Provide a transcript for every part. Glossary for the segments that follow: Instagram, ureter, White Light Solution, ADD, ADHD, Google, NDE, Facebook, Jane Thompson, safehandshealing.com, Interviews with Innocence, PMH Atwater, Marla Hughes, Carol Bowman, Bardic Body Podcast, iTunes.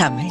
Welcome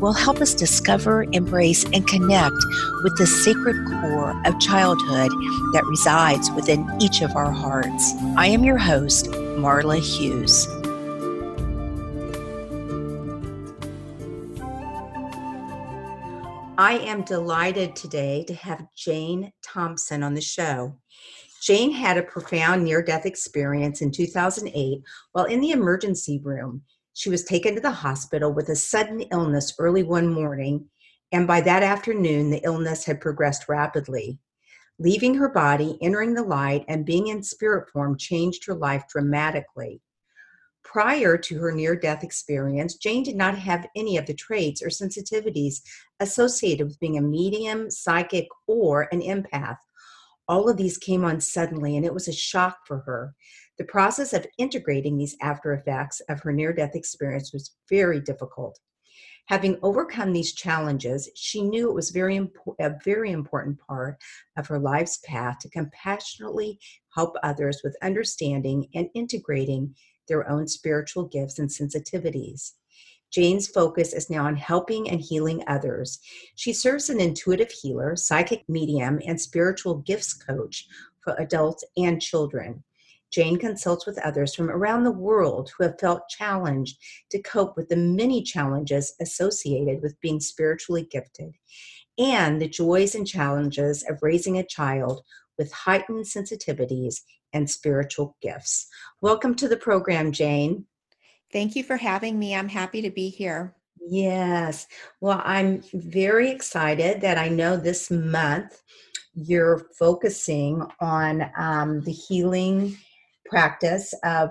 will help us discover, embrace, and connect with the sacred core of childhood that resides within each of our hearts. I am your host, Marla Hughes. I am delighted today to have Jane Thompson on the show. Jane had a profound near-death experience in 2008 while in the emergency room. She was taken to the hospital with a sudden illness early one morning, and by that afternoon, the illness had progressed rapidly. Leaving her body, entering the light, and being in spirit form changed her life dramatically. Prior to her near-death experience, Jane did not have any of the traits or sensitivities associated with being a medium, psychic, or an empath. All of these came on suddenly, and it was a shock for her. The process of integrating these after effects of her near-death experience was very difficult. Having overcome these challenges, she knew it was a very important part of her life's path to compassionately help others with understanding and integrating their own spiritual gifts and sensitivities. Jane's focus is now on helping and healing others. She serves as an intuitive healer, psychic medium, and spiritual gifts coach for adults and children. Jane consults with others from around the world who have felt challenged to cope with the many challenges associated with being spiritually gifted and the joys and challenges of raising a child with heightened sensitivities and spiritual gifts. Welcome to the program, Jane. Thank you for having me. I'm happy to be here. Yes. Well, I'm very excited that I know this month you're focusing on the healing practice of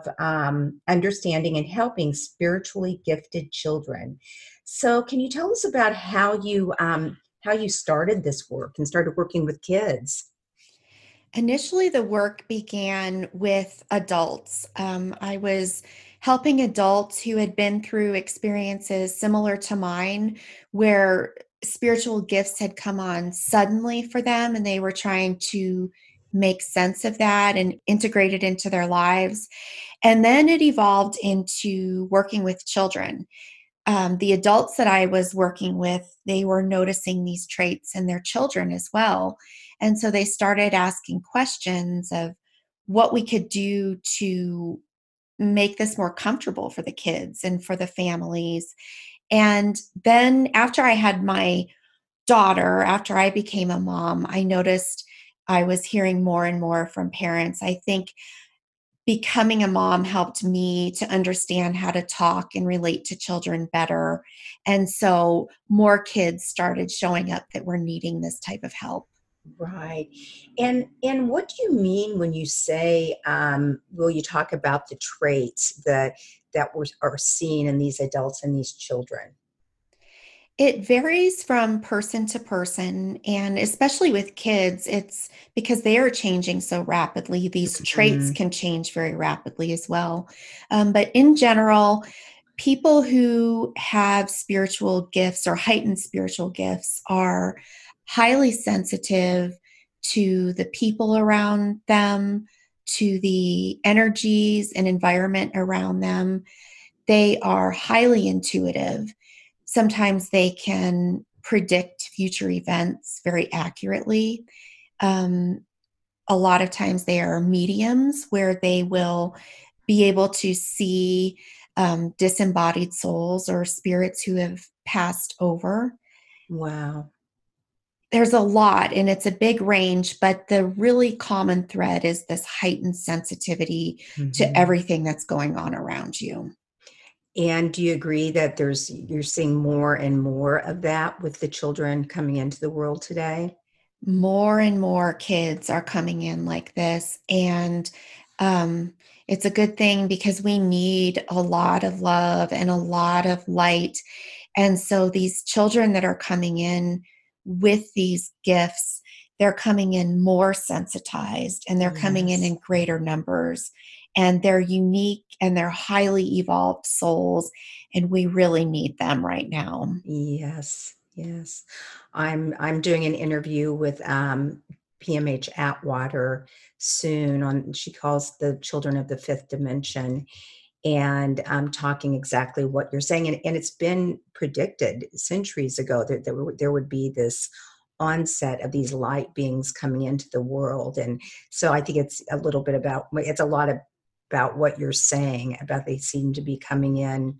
understanding and helping spiritually gifted children. So can you tell us about how you started this work and started working with kids? Initially, the work began with adults. I was helping adults who had been through experiences similar to mine where spiritual gifts had come on suddenly for them, and they were trying to make sense of that and integrate it into their lives. And then it evolved into working with children. The adults that I was working with, they were noticing these traits in their children as well. And so they started asking questions of what we could do to make this more comfortable for the kids and for the families. And then after I had my daughter, after I became a mom, I noticed I was hearing more and more from parents. I think becoming a mom helped me to understand how to talk and relate to children better. And so more kids started showing up that were needing this type of help. Right. And what do you mean when you say, will you talk about the traits that are seen in these adults and these children? It varies from person to person, and especially with kids, it's because they are changing so rapidly. These traits can change very rapidly as well. But in general, people who have spiritual gifts or heightened spiritual gifts are highly sensitive to the people around them, to the energies and environment around them. They are highly intuitive. Sometimes they can predict future events very accurately. A lot of times they are mediums where they will be able to see disembodied souls or spirits who have passed over. Wow. There's a lot, and it's a big range, but the really common thread is this heightened sensitivity to everything that's going on around you. And do you agree that you're seeing more and more of that with the children coming into the world today? More and more kids are coming in like this, and it's a good thing because we need a lot of love and a lot of light. And so these children that are coming in with these gifts, they're coming in more sensitized, and they're coming in greater numbers, and they're unique and they're highly evolved souls, and we really need them right now. Yes, yes. I'm doing an interview with PMH Atwater soon on, she calls the children of the fifth dimension. And I'm talking exactly what you're saying. And it's been predicted centuries ago that there would be this onset of these light beings coming into the world. And so I think it's a little bit about, it's a lot about what you're saying about they seem to be coming in,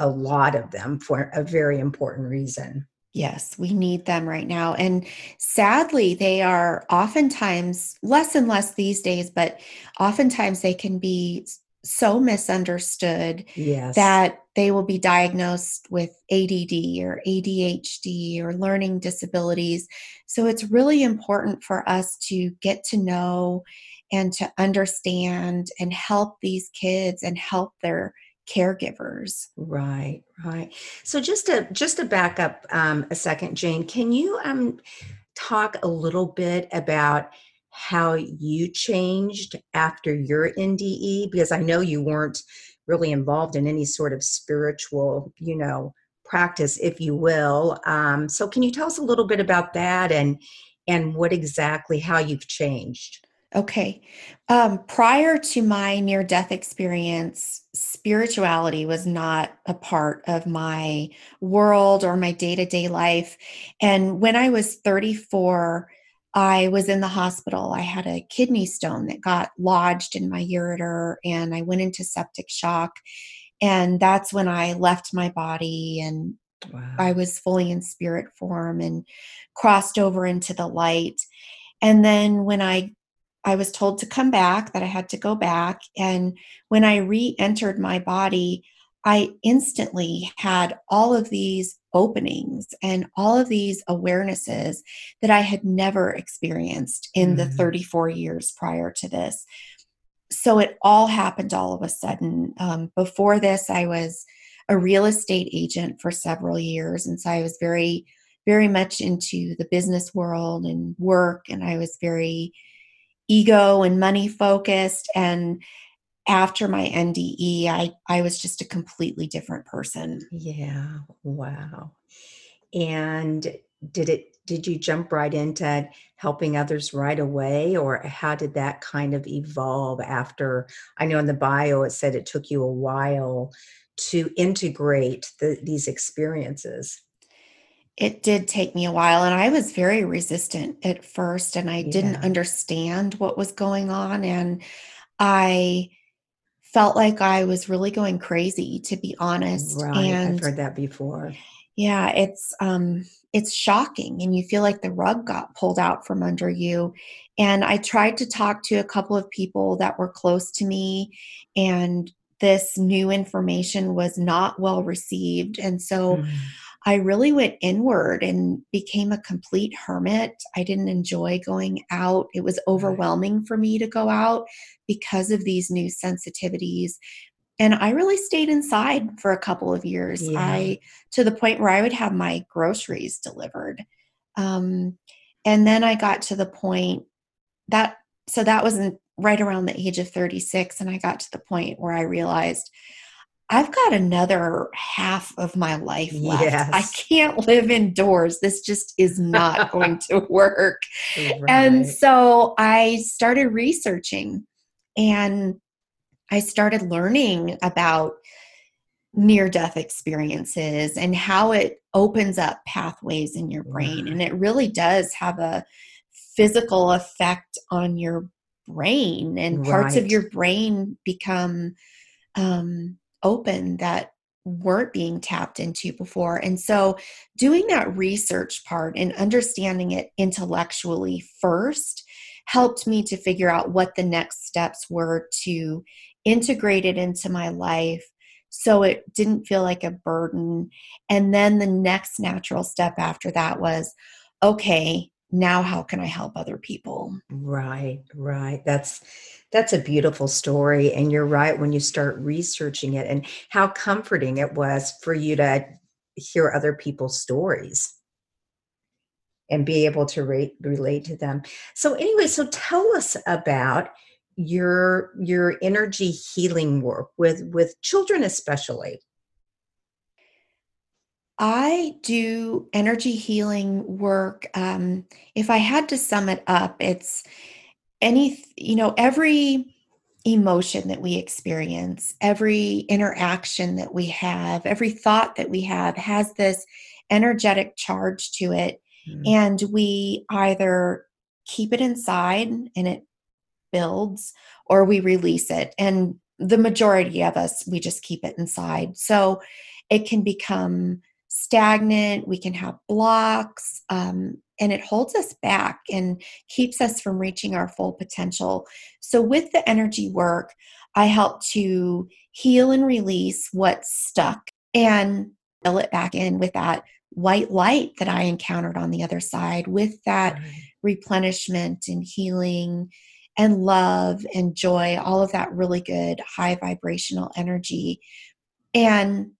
a lot of them, for a very important reason. Yes, we need them right now. And sadly, they are oftentimes less and less these days, but oftentimes they can be so misunderstood that they will be diagnosed with ADD or ADHD or learning disabilities. So it's really important for us to get to know and to understand and help these kids and help their caregivers. Right, right. So just to back up a second, Jane, can you talk a little bit about how you changed after your NDE? Because I know you weren't really involved in any sort of spiritual, practice, if you will. So can you tell us a little bit about that and what exactly, how you've changed? Okay. Prior to my near-death experience, spirituality was not a part of my world or my day-to-day life. And when I was 34, I was in the hospital. I had a kidney stone that got lodged in my ureter, and I went into septic shock. And that's when I left my body, and I was fully in spirit form and crossed over into the light. And then when I was told to come back, that I had to go back. And when I re-entered my body, I instantly had all of these openings and all of these awarenesses that I had never experienced in the 34 years prior to this. So it all happened all of a sudden. Before this, I was a real estate agent for several years. And so I was very, very much into the business world and work. And I was very ego and money focused. And after my NDE, I was just a completely different person. Yeah. Wow. And did you jump right into helping others right away, or how did that kind of evolve after? I know in the bio, it said it took you a while to integrate these experiences. It did take me a while, and I was very resistant at first, and I didn't understand what was going on. And I felt like I was really going crazy, to be honest. Right. And I've heard that before. Yeah, it's shocking, and you feel like the rug got pulled out from under you. And I tried to talk to a couple of people that were close to me, and this new information was not well received. And so I really went inward and became a complete hermit. I didn't enjoy going out. It was overwhelming for me to go out because of these new sensitivities. And I really stayed inside for a couple of years. To the point where I would have my groceries delivered. And then I got to the point so that was right around the age of 36. And I got to the point where I realized, I've got another half of my life left. Yes. I can't live indoors. This just is not going to work. Right. And so I started researching, and I started learning about near-death experiences and how it opens up pathways in your brain. And it really does have a physical effect on your brain, and parts of your brain become open that weren't being tapped into before. And so doing that research part and understanding it intellectually first helped me to figure out what the next steps were to integrate it into my life so it didn't feel like a burden. And then the next natural step after that was, okay, now how can I help other people? Right, right. That's a beautiful story. And you're right, when you start researching it, and how comforting it was for you to hear other people's stories and be able to relate to them. So anyway, so tell us about your energy healing work with children especially. I do energy healing work. If I had to sum it up, it's every emotion that we experience, every interaction that we have, every thought that we have has this energetic charge to it. Mm-hmm. And we either keep it inside and it builds, or we release it. And the majority of us, we just keep it inside. So it can become stagnant. We can have blocks, and it holds us back and keeps us from reaching our full potential. So with the energy work, I help to heal and release what's stuck and fill it back in with that white light that I encountered on the other side, with that replenishment and healing and love and joy, all of that really good high vibrational energy. And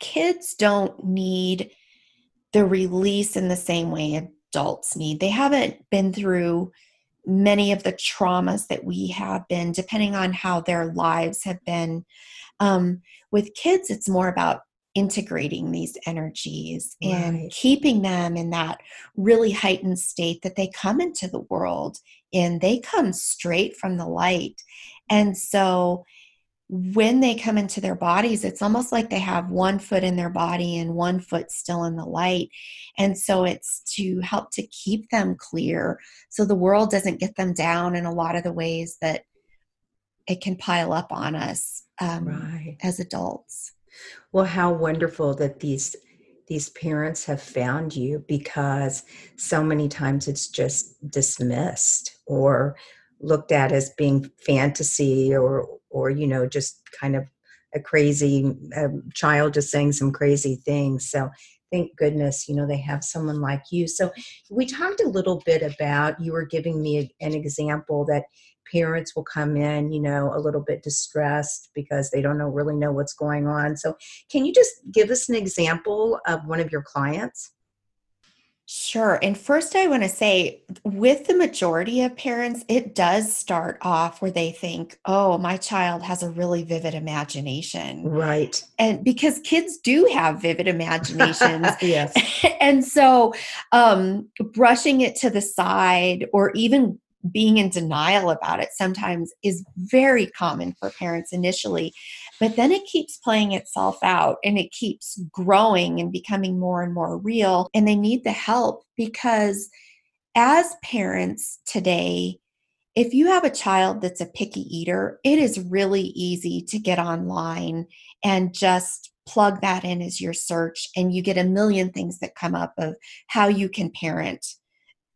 kids don't need the release in the same way adults need. They haven't been through many of the traumas that we have been, depending on how their lives have been. With kids, it's more about integrating these energies and keeping them in that really heightened state that they come into the world in. They come straight from the light. And so when they come into their bodies, it's almost like they have one foot in their body and one foot still in the light. And so it's to help to keep them clear so the world doesn't get them down in a lot of the ways that it can pile up on us as adults. Well, how wonderful that these parents have found you, because so many times it's just dismissed or looked at as being fantasy or just kind of a crazy child just saying some crazy things. So thank goodness, they have someone like you. So we talked a little bit about, you were giving me an example that parents will come in, a little bit distressed because they don't really know what's going on. So can you just give us an example of one of your clients? Sure. And first I want to say, with the majority of parents, it does start off where they think, oh, my child has a really vivid imagination. Right. And because kids do have vivid imaginations. Yes. And so brushing it to the side or even being in denial about it sometimes is very common for parents initially, but then it keeps playing itself out and it keeps growing and becoming more and more real. And they need the help, because as parents today, if you have a child that's a picky eater, it is really easy to get online and just plug that in as your search. And you get a million things that come up of how you can parent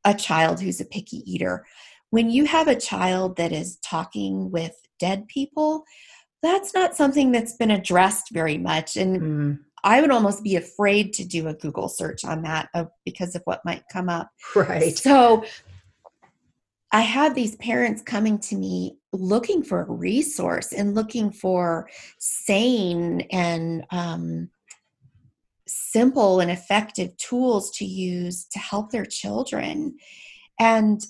a child who's a picky eater. When you have a child that is talking with dead people, that's not something that's been addressed very much. And I would almost be afraid to do a Google search on that because of what might come up. Right. So I had these parents coming to me looking for a resource and looking for sane and simple and effective tools to use to help their children. And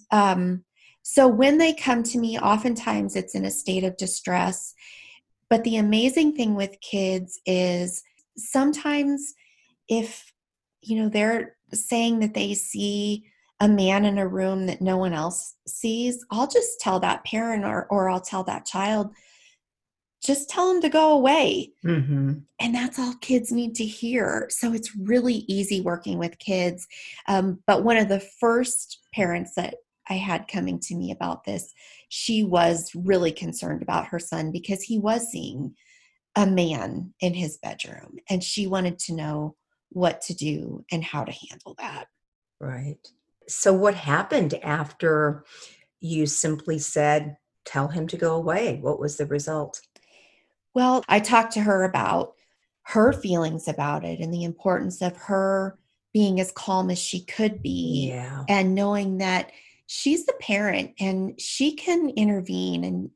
so when they come to me, oftentimes it's in a state of distress. But the amazing thing with kids is sometimes if, they're saying that they see a man in a room that no one else sees, I'll just tell that parent or I'll tell that child, just tell them to go away. Mm-hmm. And that's all kids need to hear. So it's really easy working with kids. But one of the first parents that I had coming to me about this, she was really concerned about her son because he was seeing a man in his bedroom, and she wanted to know what to do and how to handle that. Right. So what happened after you simply said, tell him to go away? What was the result? Well, I talked to her about her feelings about it and the importance of her being as calm as she could be, and knowing that she's the parent and she can intervene and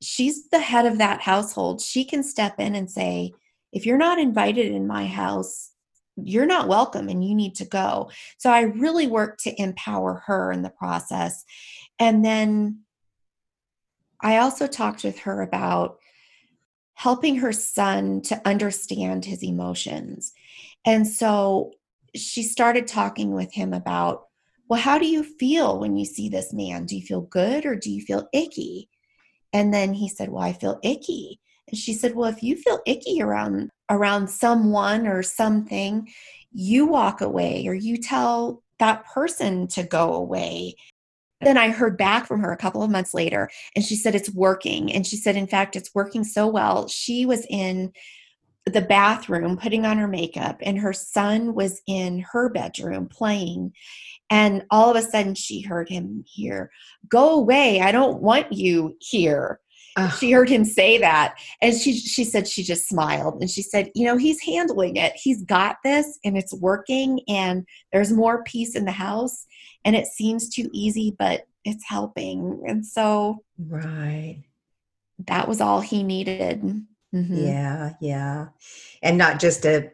she's the head of that household. She can step in and say, if you're not invited in my house, you're not welcome and you need to go. So I really worked to empower her in the process. And then I also talked with her about helping her son to understand his emotions. And so she started talking with him about, well, how do you feel when you see this man? Do you feel good or do you feel icky? And then he said, well, I feel icky. And she said, well, if you feel icky around someone or something, you walk away or you tell that person to go away. Then I heard back from her a couple of months later, and she said, it's working. And she said, in fact, it's working so well. She was in the bathroom putting on her makeup, and her son was in her bedroom playing. And all of a sudden she heard him hear, go away. I don't want you here. She heard him say that. And she said, she just smiled. And she said, you know, he's handling it. He's got this and it's working, and there's more peace in the house, and it seems too easy, but it's helping. And so that was all he needed. Mm-hmm. Yeah. And not just to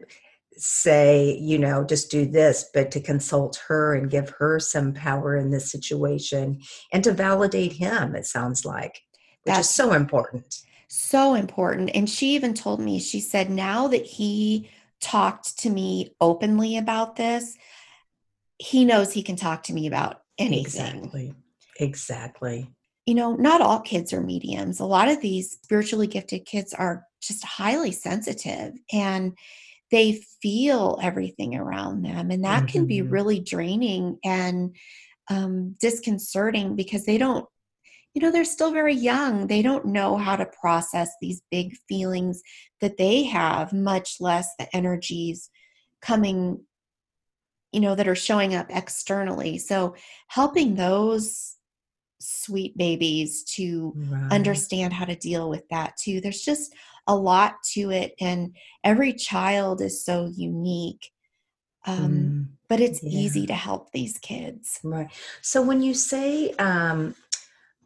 say, you know, just do this, but to consult her and give her some power in this situation and to validate him, it sounds like. That's so important. So important. And she even told me, she said, now that he talked to me openly about this, he knows he can talk to me about anything. Exactly. You know, not all kids are mediums. A lot of these spiritually gifted kids are just highly sensitive, and they feel everything around them. And that can be really draining and disconcerting, because they don't, you know, they're still very young. They don't know how to process these big feelings that they have, much less the energies coming, you know, that are showing up externally. So helping those sweet babies to understand how to deal with that too. There's just a lot to it. And every child is so unique. But it's easy to help these kids. Right. So when you say,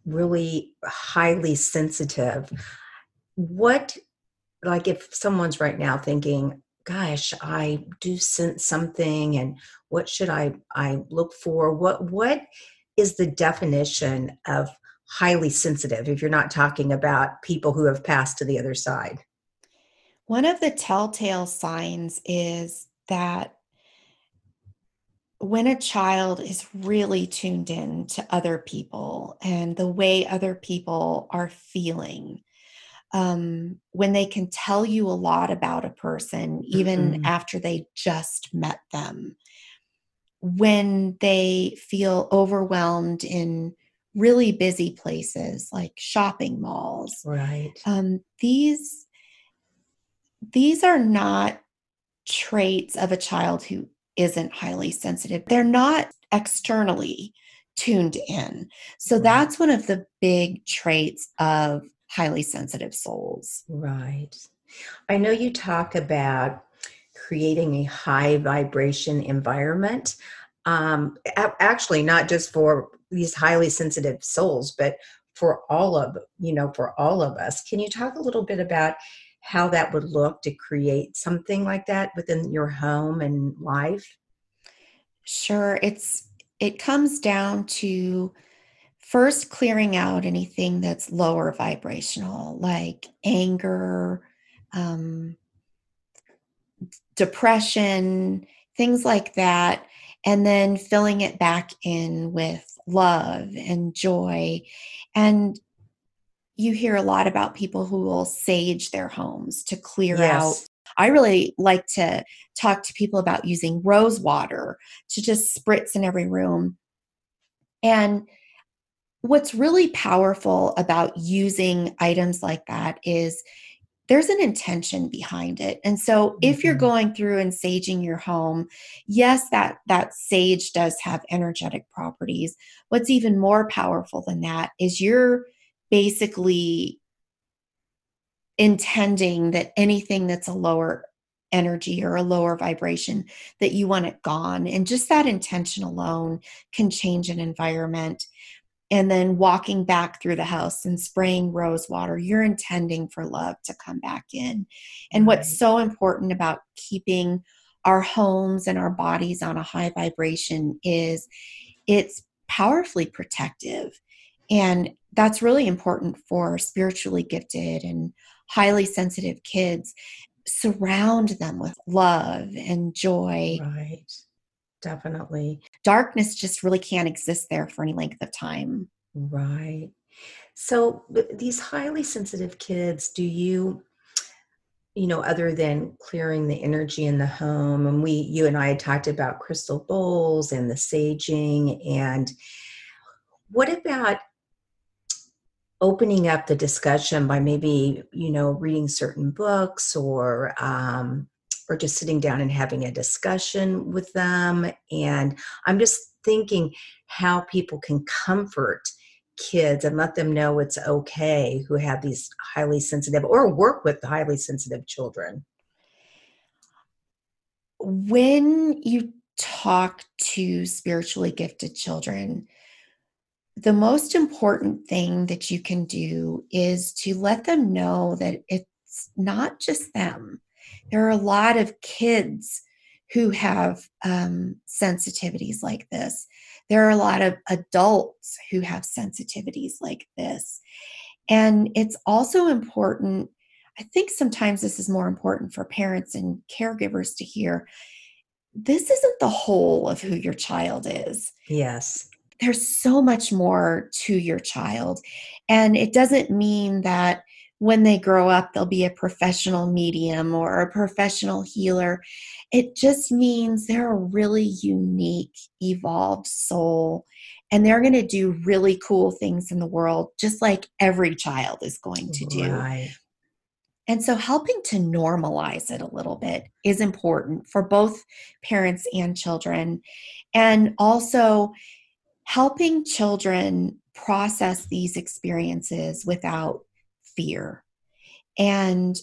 really highly sensitive, what, like if someone's right now thinking, gosh, I do sense something, and what should I look for? What is the definition of highly sensitive, if you're not talking about people who have passed to the other side? One of the telltale signs is that when a child is really tuned in to other people and the way other people are feeling, when they can tell you a lot about a person, even after they just met them, when they feel overwhelmed in really busy places like shopping malls, these are not traits of a child who isn't highly sensitive. They're not externally tuned in. So that's one of the big traits of highly sensitive souls. Right. I know you talk about creating a high vibration environment. Actually, not just for these highly sensitive souls, but for all of us. Can you talk a little bit about how that would look to create something like that within your home and life? Sure. It comes down to first clearing out anything that's lower vibrational, like anger, depression, things like that, and then filling it back in with love and joy. And you hear a lot about people who will sage their homes to clear out. I really like to talk to people about using rose water to just spritz in every room. And what's really powerful about using items like that is there's an intention behind it. And so if you're going through and saging your home, yes, that sage does have energetic properties. What's even more powerful than that is you're basically intending that anything that's a lower energy or a lower vibration, that you want it gone. And just that intention alone can change an environment. And then walking back through the house and spraying rose water, you're intending for love to come back in. And what's so important about keeping our homes and our bodies on a high vibration is it's powerfully protective. And that's really important for spiritually gifted and highly sensitive kids. Surround them with love and joy. Right. Definitely. Darkness just really can't exist there for any length of time. Right. So these highly sensitive kids, do you other than clearing the energy in the home, and you and I had talked about crystal bowls and the saging, and what about opening up the discussion by maybe, reading certain books or just sitting down and having a discussion with them? And I'm just thinking how people can comfort kids and let them know it's okay who have these highly sensitive or work with the highly sensitive children. When you talk to spiritually gifted children, the most important thing that you can do is to let them know that it's not just them. There are a lot of kids who have sensitivities like this. There are a lot of adults who have sensitivities like this. And it's also important, I think sometimes this is more important for parents and caregivers to hear, this isn't the whole of who your child is. Yes. There's so much more to your child. And it doesn't mean that when they grow up, they'll be a professional medium or a professional healer. It just means they're a really unique, evolved soul, and they're going to do really cool things in the world, just like every child is going to do. Right. And so helping to normalize it a little bit is important for both parents and children. And also helping children process these experiences without fear. And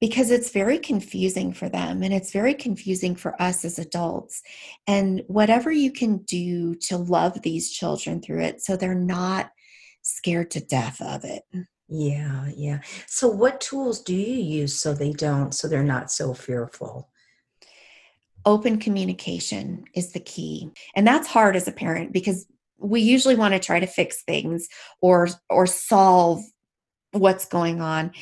because it's very confusing for them, and it's very confusing for us as adults. And whatever you can do to love these children through it so they're not scared to death of it. Yeah. So what tools do you use so they're not so fearful? Open communication is the key. And that's hard as a parent because we usually want to try to fix things or solve what's going on.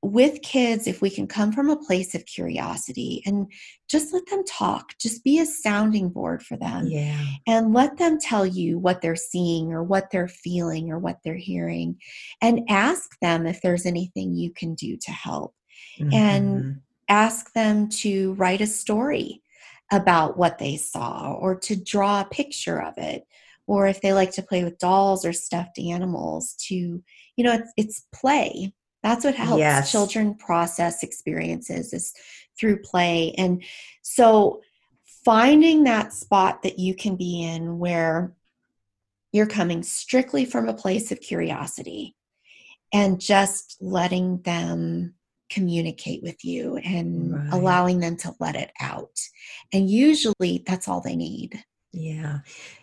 With kids, if we can come from a place of curiosity and just let them talk, just be a sounding board for them. Yeah. And let them tell you what they're seeing or what they're feeling or what they're hearing, and ask them if there's anything you can do to help. Mm-hmm. And ask them to write a story about what they saw or to draw a picture of it. Or if they like to play with dolls or stuffed animals, it's play. That's what helps children process experiences is through play. And so finding that spot that you can be in where you're coming strictly from a place of curiosity and just letting them communicate with you and allowing them to let it out. And usually that's all they need. Yeah.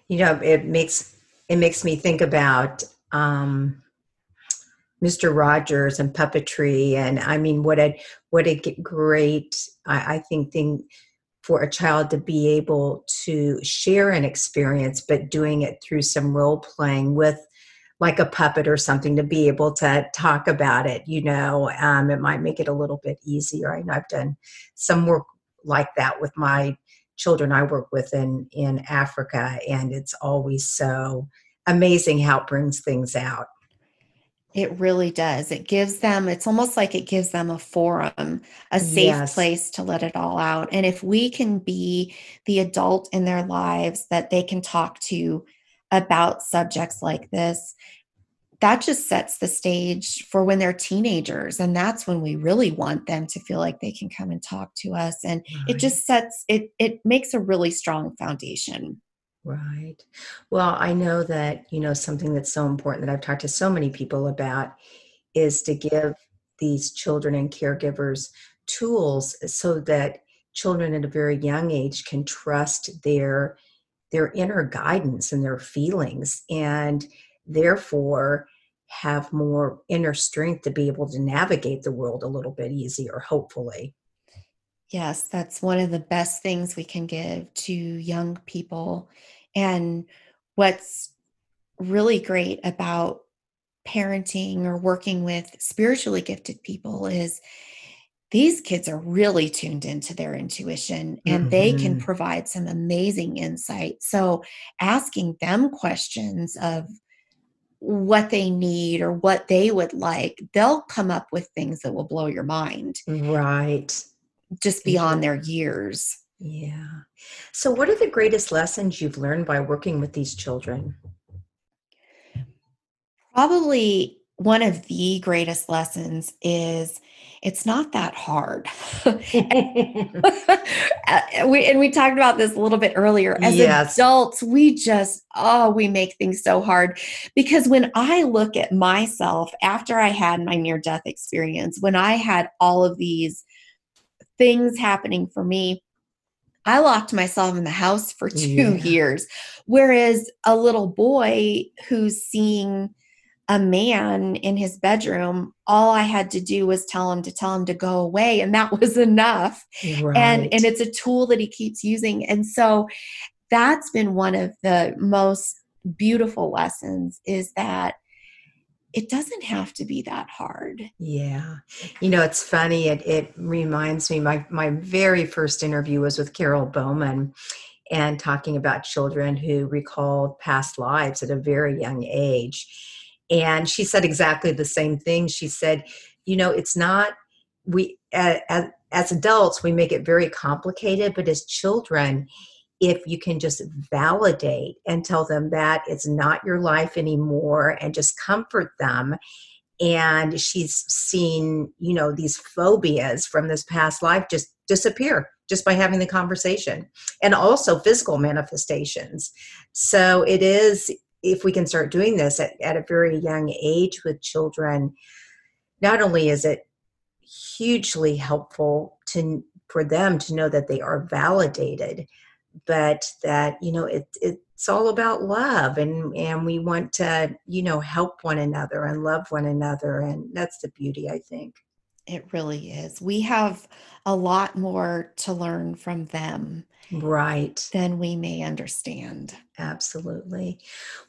It makes me think about Mr. Rogers and puppetry. And I mean, what a great, I think, thing for a child to be able to share an experience, but doing it through some role playing with like a puppet or something to be able to talk about it. It might make it a little bit easier. I know I've done some work like that with my children I work with in Africa, and it's always so amazing how it brings things out. It really does. It's almost like it gives them a forum, a safe place to let it all out. And if we can be the adult in their lives that they can talk to about subjects like this, that just sets the stage for when they're teenagers. And that's when we really want them to feel like they can come and talk to us. And it just sets it. It makes a really strong foundation. Right. Well, I know that, something that's so important that I've talked to so many people about is to give these children and caregivers tools so that children at a very young age can trust their inner guidance and their feelings, and therefore have more inner strength to be able to navigate the world a little bit easier, hopefully. Yes, that's one of the best things we can give to young people. And what's really great about parenting or working with spiritually gifted people is these kids are really tuned into their intuition, and they can provide some amazing insight. So asking them questions of what they need or what they would like, they'll come up with things that will blow your mind. Right. Just beyond their years. Yeah. So what are the greatest lessons you've learned by working with these children? Probably one of the greatest lessons is it's not that hard. and we talked about this a little bit earlier. As adults, we just, we make things so hard. Because when I look at myself after I had my near-death experience, when I had all of these things happening for me, I locked myself in the house for 2 years. Whereas a little boy who's seeing a man in his bedroom, all I had to do was tell him to go away. And that was enough. Right. And it's a tool that he keeps using. And so that's been one of the most beautiful lessons, is that it doesn't have to be that hard. Yeah. You know, it's funny. It reminds me, my very first interview was with Carol Bowman, and talking about children who recalled past lives at a very young age. And she said exactly the same thing. She said, you know, it's not, as adults, we make it very complicated, but as children, if you can just validate and tell them that it's not your life anymore and just comfort them. And she's seen, you know, these phobias from this past life just disappear just by having the conversation, and also physical manifestations. So it is, if we can start doing this at a very young age with children, not only is it hugely helpful for them to know that they are validated, but that, you know, it's all about love, and we want to, you know, help one another and love one another. And that's the beauty, I think. It really is. We have a lot more to learn from them. Right. Than we may understand. Absolutely.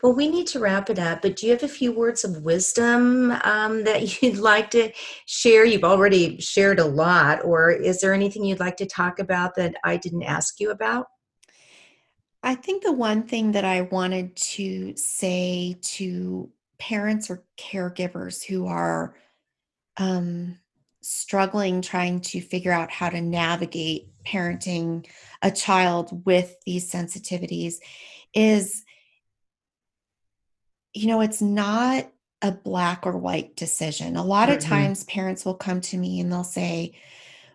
Well, we need to wrap it up, but do you have a few words of wisdom that you'd like to share? You've already shared a lot, or is there anything you'd like to talk about that I didn't ask you about? I think the one thing that I wanted to say to parents or caregivers who are struggling, trying to figure out how to navigate parenting a child with these sensitivities is, you know, it's not a black or white decision. A lot of times parents will come to me and they'll say,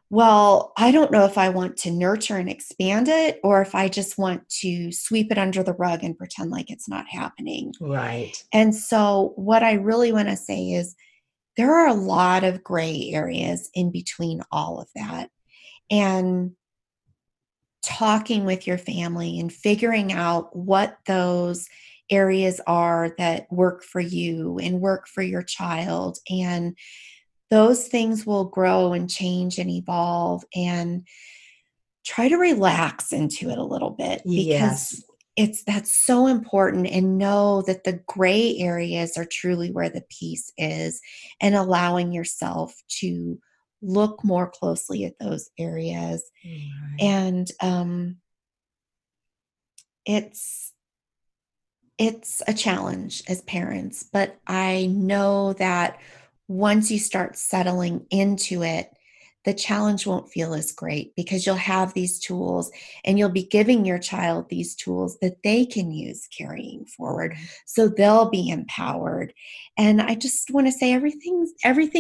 well, I don't know if I want to nurture and expand it, or if I just want to sweep it under the rug and pretend like it's not happening. Right. And so what I really want to say is there are a lot of gray areas in between all of that. And talking with your family and figuring out what those areas are that work for you and work for your child. And those things will grow and change and evolve, and try to relax into it a little bit, because that's so important. And know that the gray areas are truly where the peace is, and allowing yourself to look more closely at those areas. Right. And it's a challenge as parents, but I know that once you start settling into it, the challenge won't feel as great, because you'll have these tools, and you'll be giving your child these tools that they can use carrying forward. So they'll be empowered. And I just want to say everything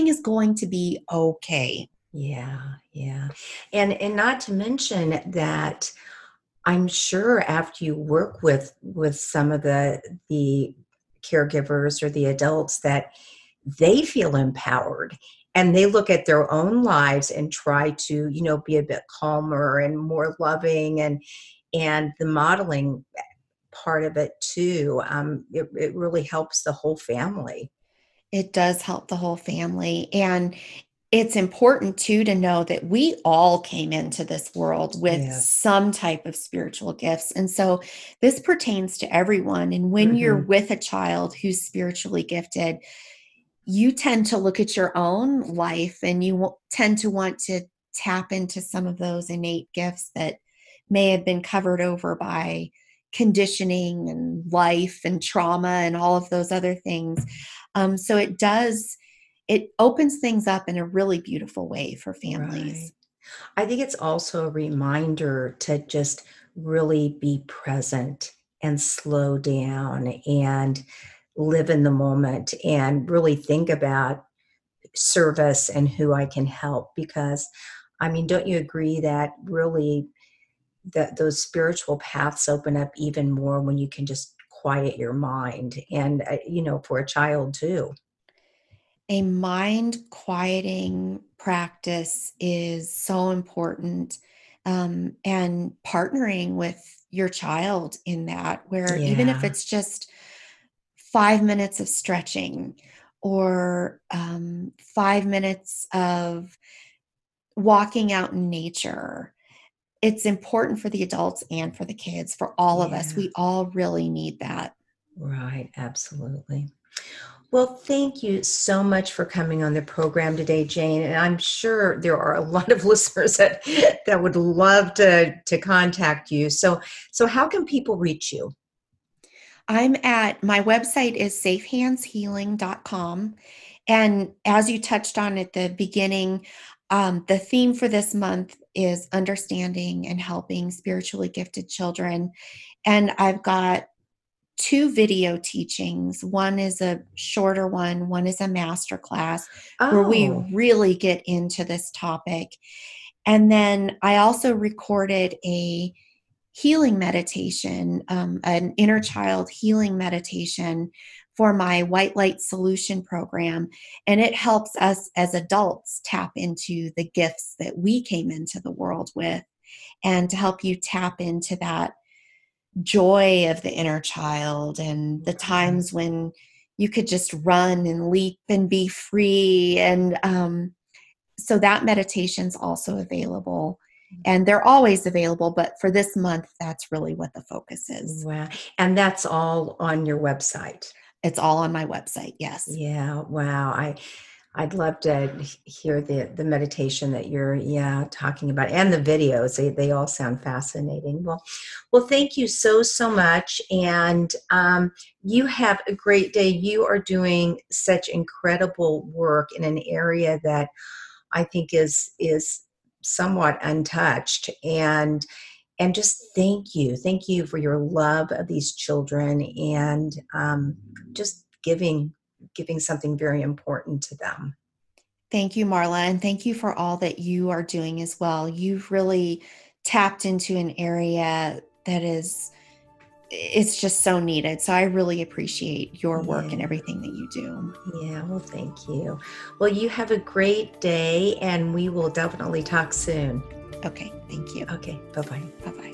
is going to be okay. Yeah. Yeah. And not to mention that I'm sure after you work with some of the caregivers or the adults, that they feel empowered. And they look at their own lives and try to, you know, be a bit calmer and more loving, and the modeling part of it too. It really helps the whole family. It does help the whole family. And it's important too to know that we all came into this world with some type of spiritual gifts. And so this pertains to everyone. And when you're with a child who's spiritually gifted, you tend to look at your own life and you tend to want to tap into some of those innate gifts that may have been covered over by conditioning and life and trauma and all of those other things. So it does, it opens things up in a really beautiful way for families. Right. I think it's also a reminder to just really be present and slow down and live in the moment and really think about service and who I can help. Because, I mean, don't you agree that really that those spiritual paths open up even more when you can just quiet your mind? And, you know, for a child too. A mind quieting practice is so important. And partnering with your child in that, where even if it's just 5 minutes of stretching or 5 minutes of walking out in nature, it's important for the adults and for the kids, for all of us. We all really need that. Right. Absolutely. Well, thank you so much for coming on the program today, Jane. And I'm sure there are a lot of listeners that would love to contact you. So how can people reach you? I'm at, my website is safehandshealing.com. And as you touched on at the beginning, the theme for this month is understanding and helping spiritually gifted children. And I've got 2 video teachings. One is a shorter one. One is a masterclass where we really get into this topic. And then I also recorded a healing meditation, an inner child healing meditation for my White Light Solution program. And it helps us as adults tap into the gifts that we came into the world with, and to help you tap into that joy of the inner child and the times when you could just run and leap and be free. And so that meditation's also available. And they're always available, but for this month, that's really what the focus is. Wow. And that's all on your website? It's all on my website, yes. Yeah, wow. I'd love to hear the meditation that you're talking about, and the videos. They all sound fascinating. Well, thank you so much. And you have a great day. You are doing such incredible work in an area that I think is somewhat untouched, and just thank you for your love of these children, and just giving something very important to them. Thank you, Marla, and thank you for all that you are doing as well. You've really tapped into an area that it's just so needed. So I really appreciate your work and everything that you do. Yeah, well, thank you. Well, you have a great day, and we will definitely talk soon. Okay, thank you. Okay, bye-bye. Bye-bye.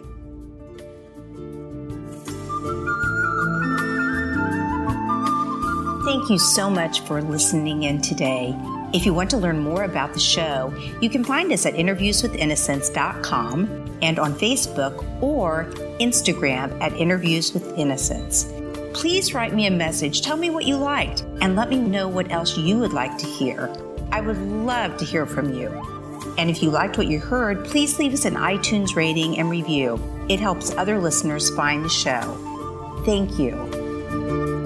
Thank you so much for listening in today. If you want to learn more about the show, you can find us at interviewswithinnocence.com and on Facebook or Instagram at Interviews with Innocence. Please write me a message. Tell me what you liked, and let me know what else you would like to hear. I would love to hear from you. And if you liked what you heard, please leave us an iTunes rating and review. It helps other listeners find the show. Thank you.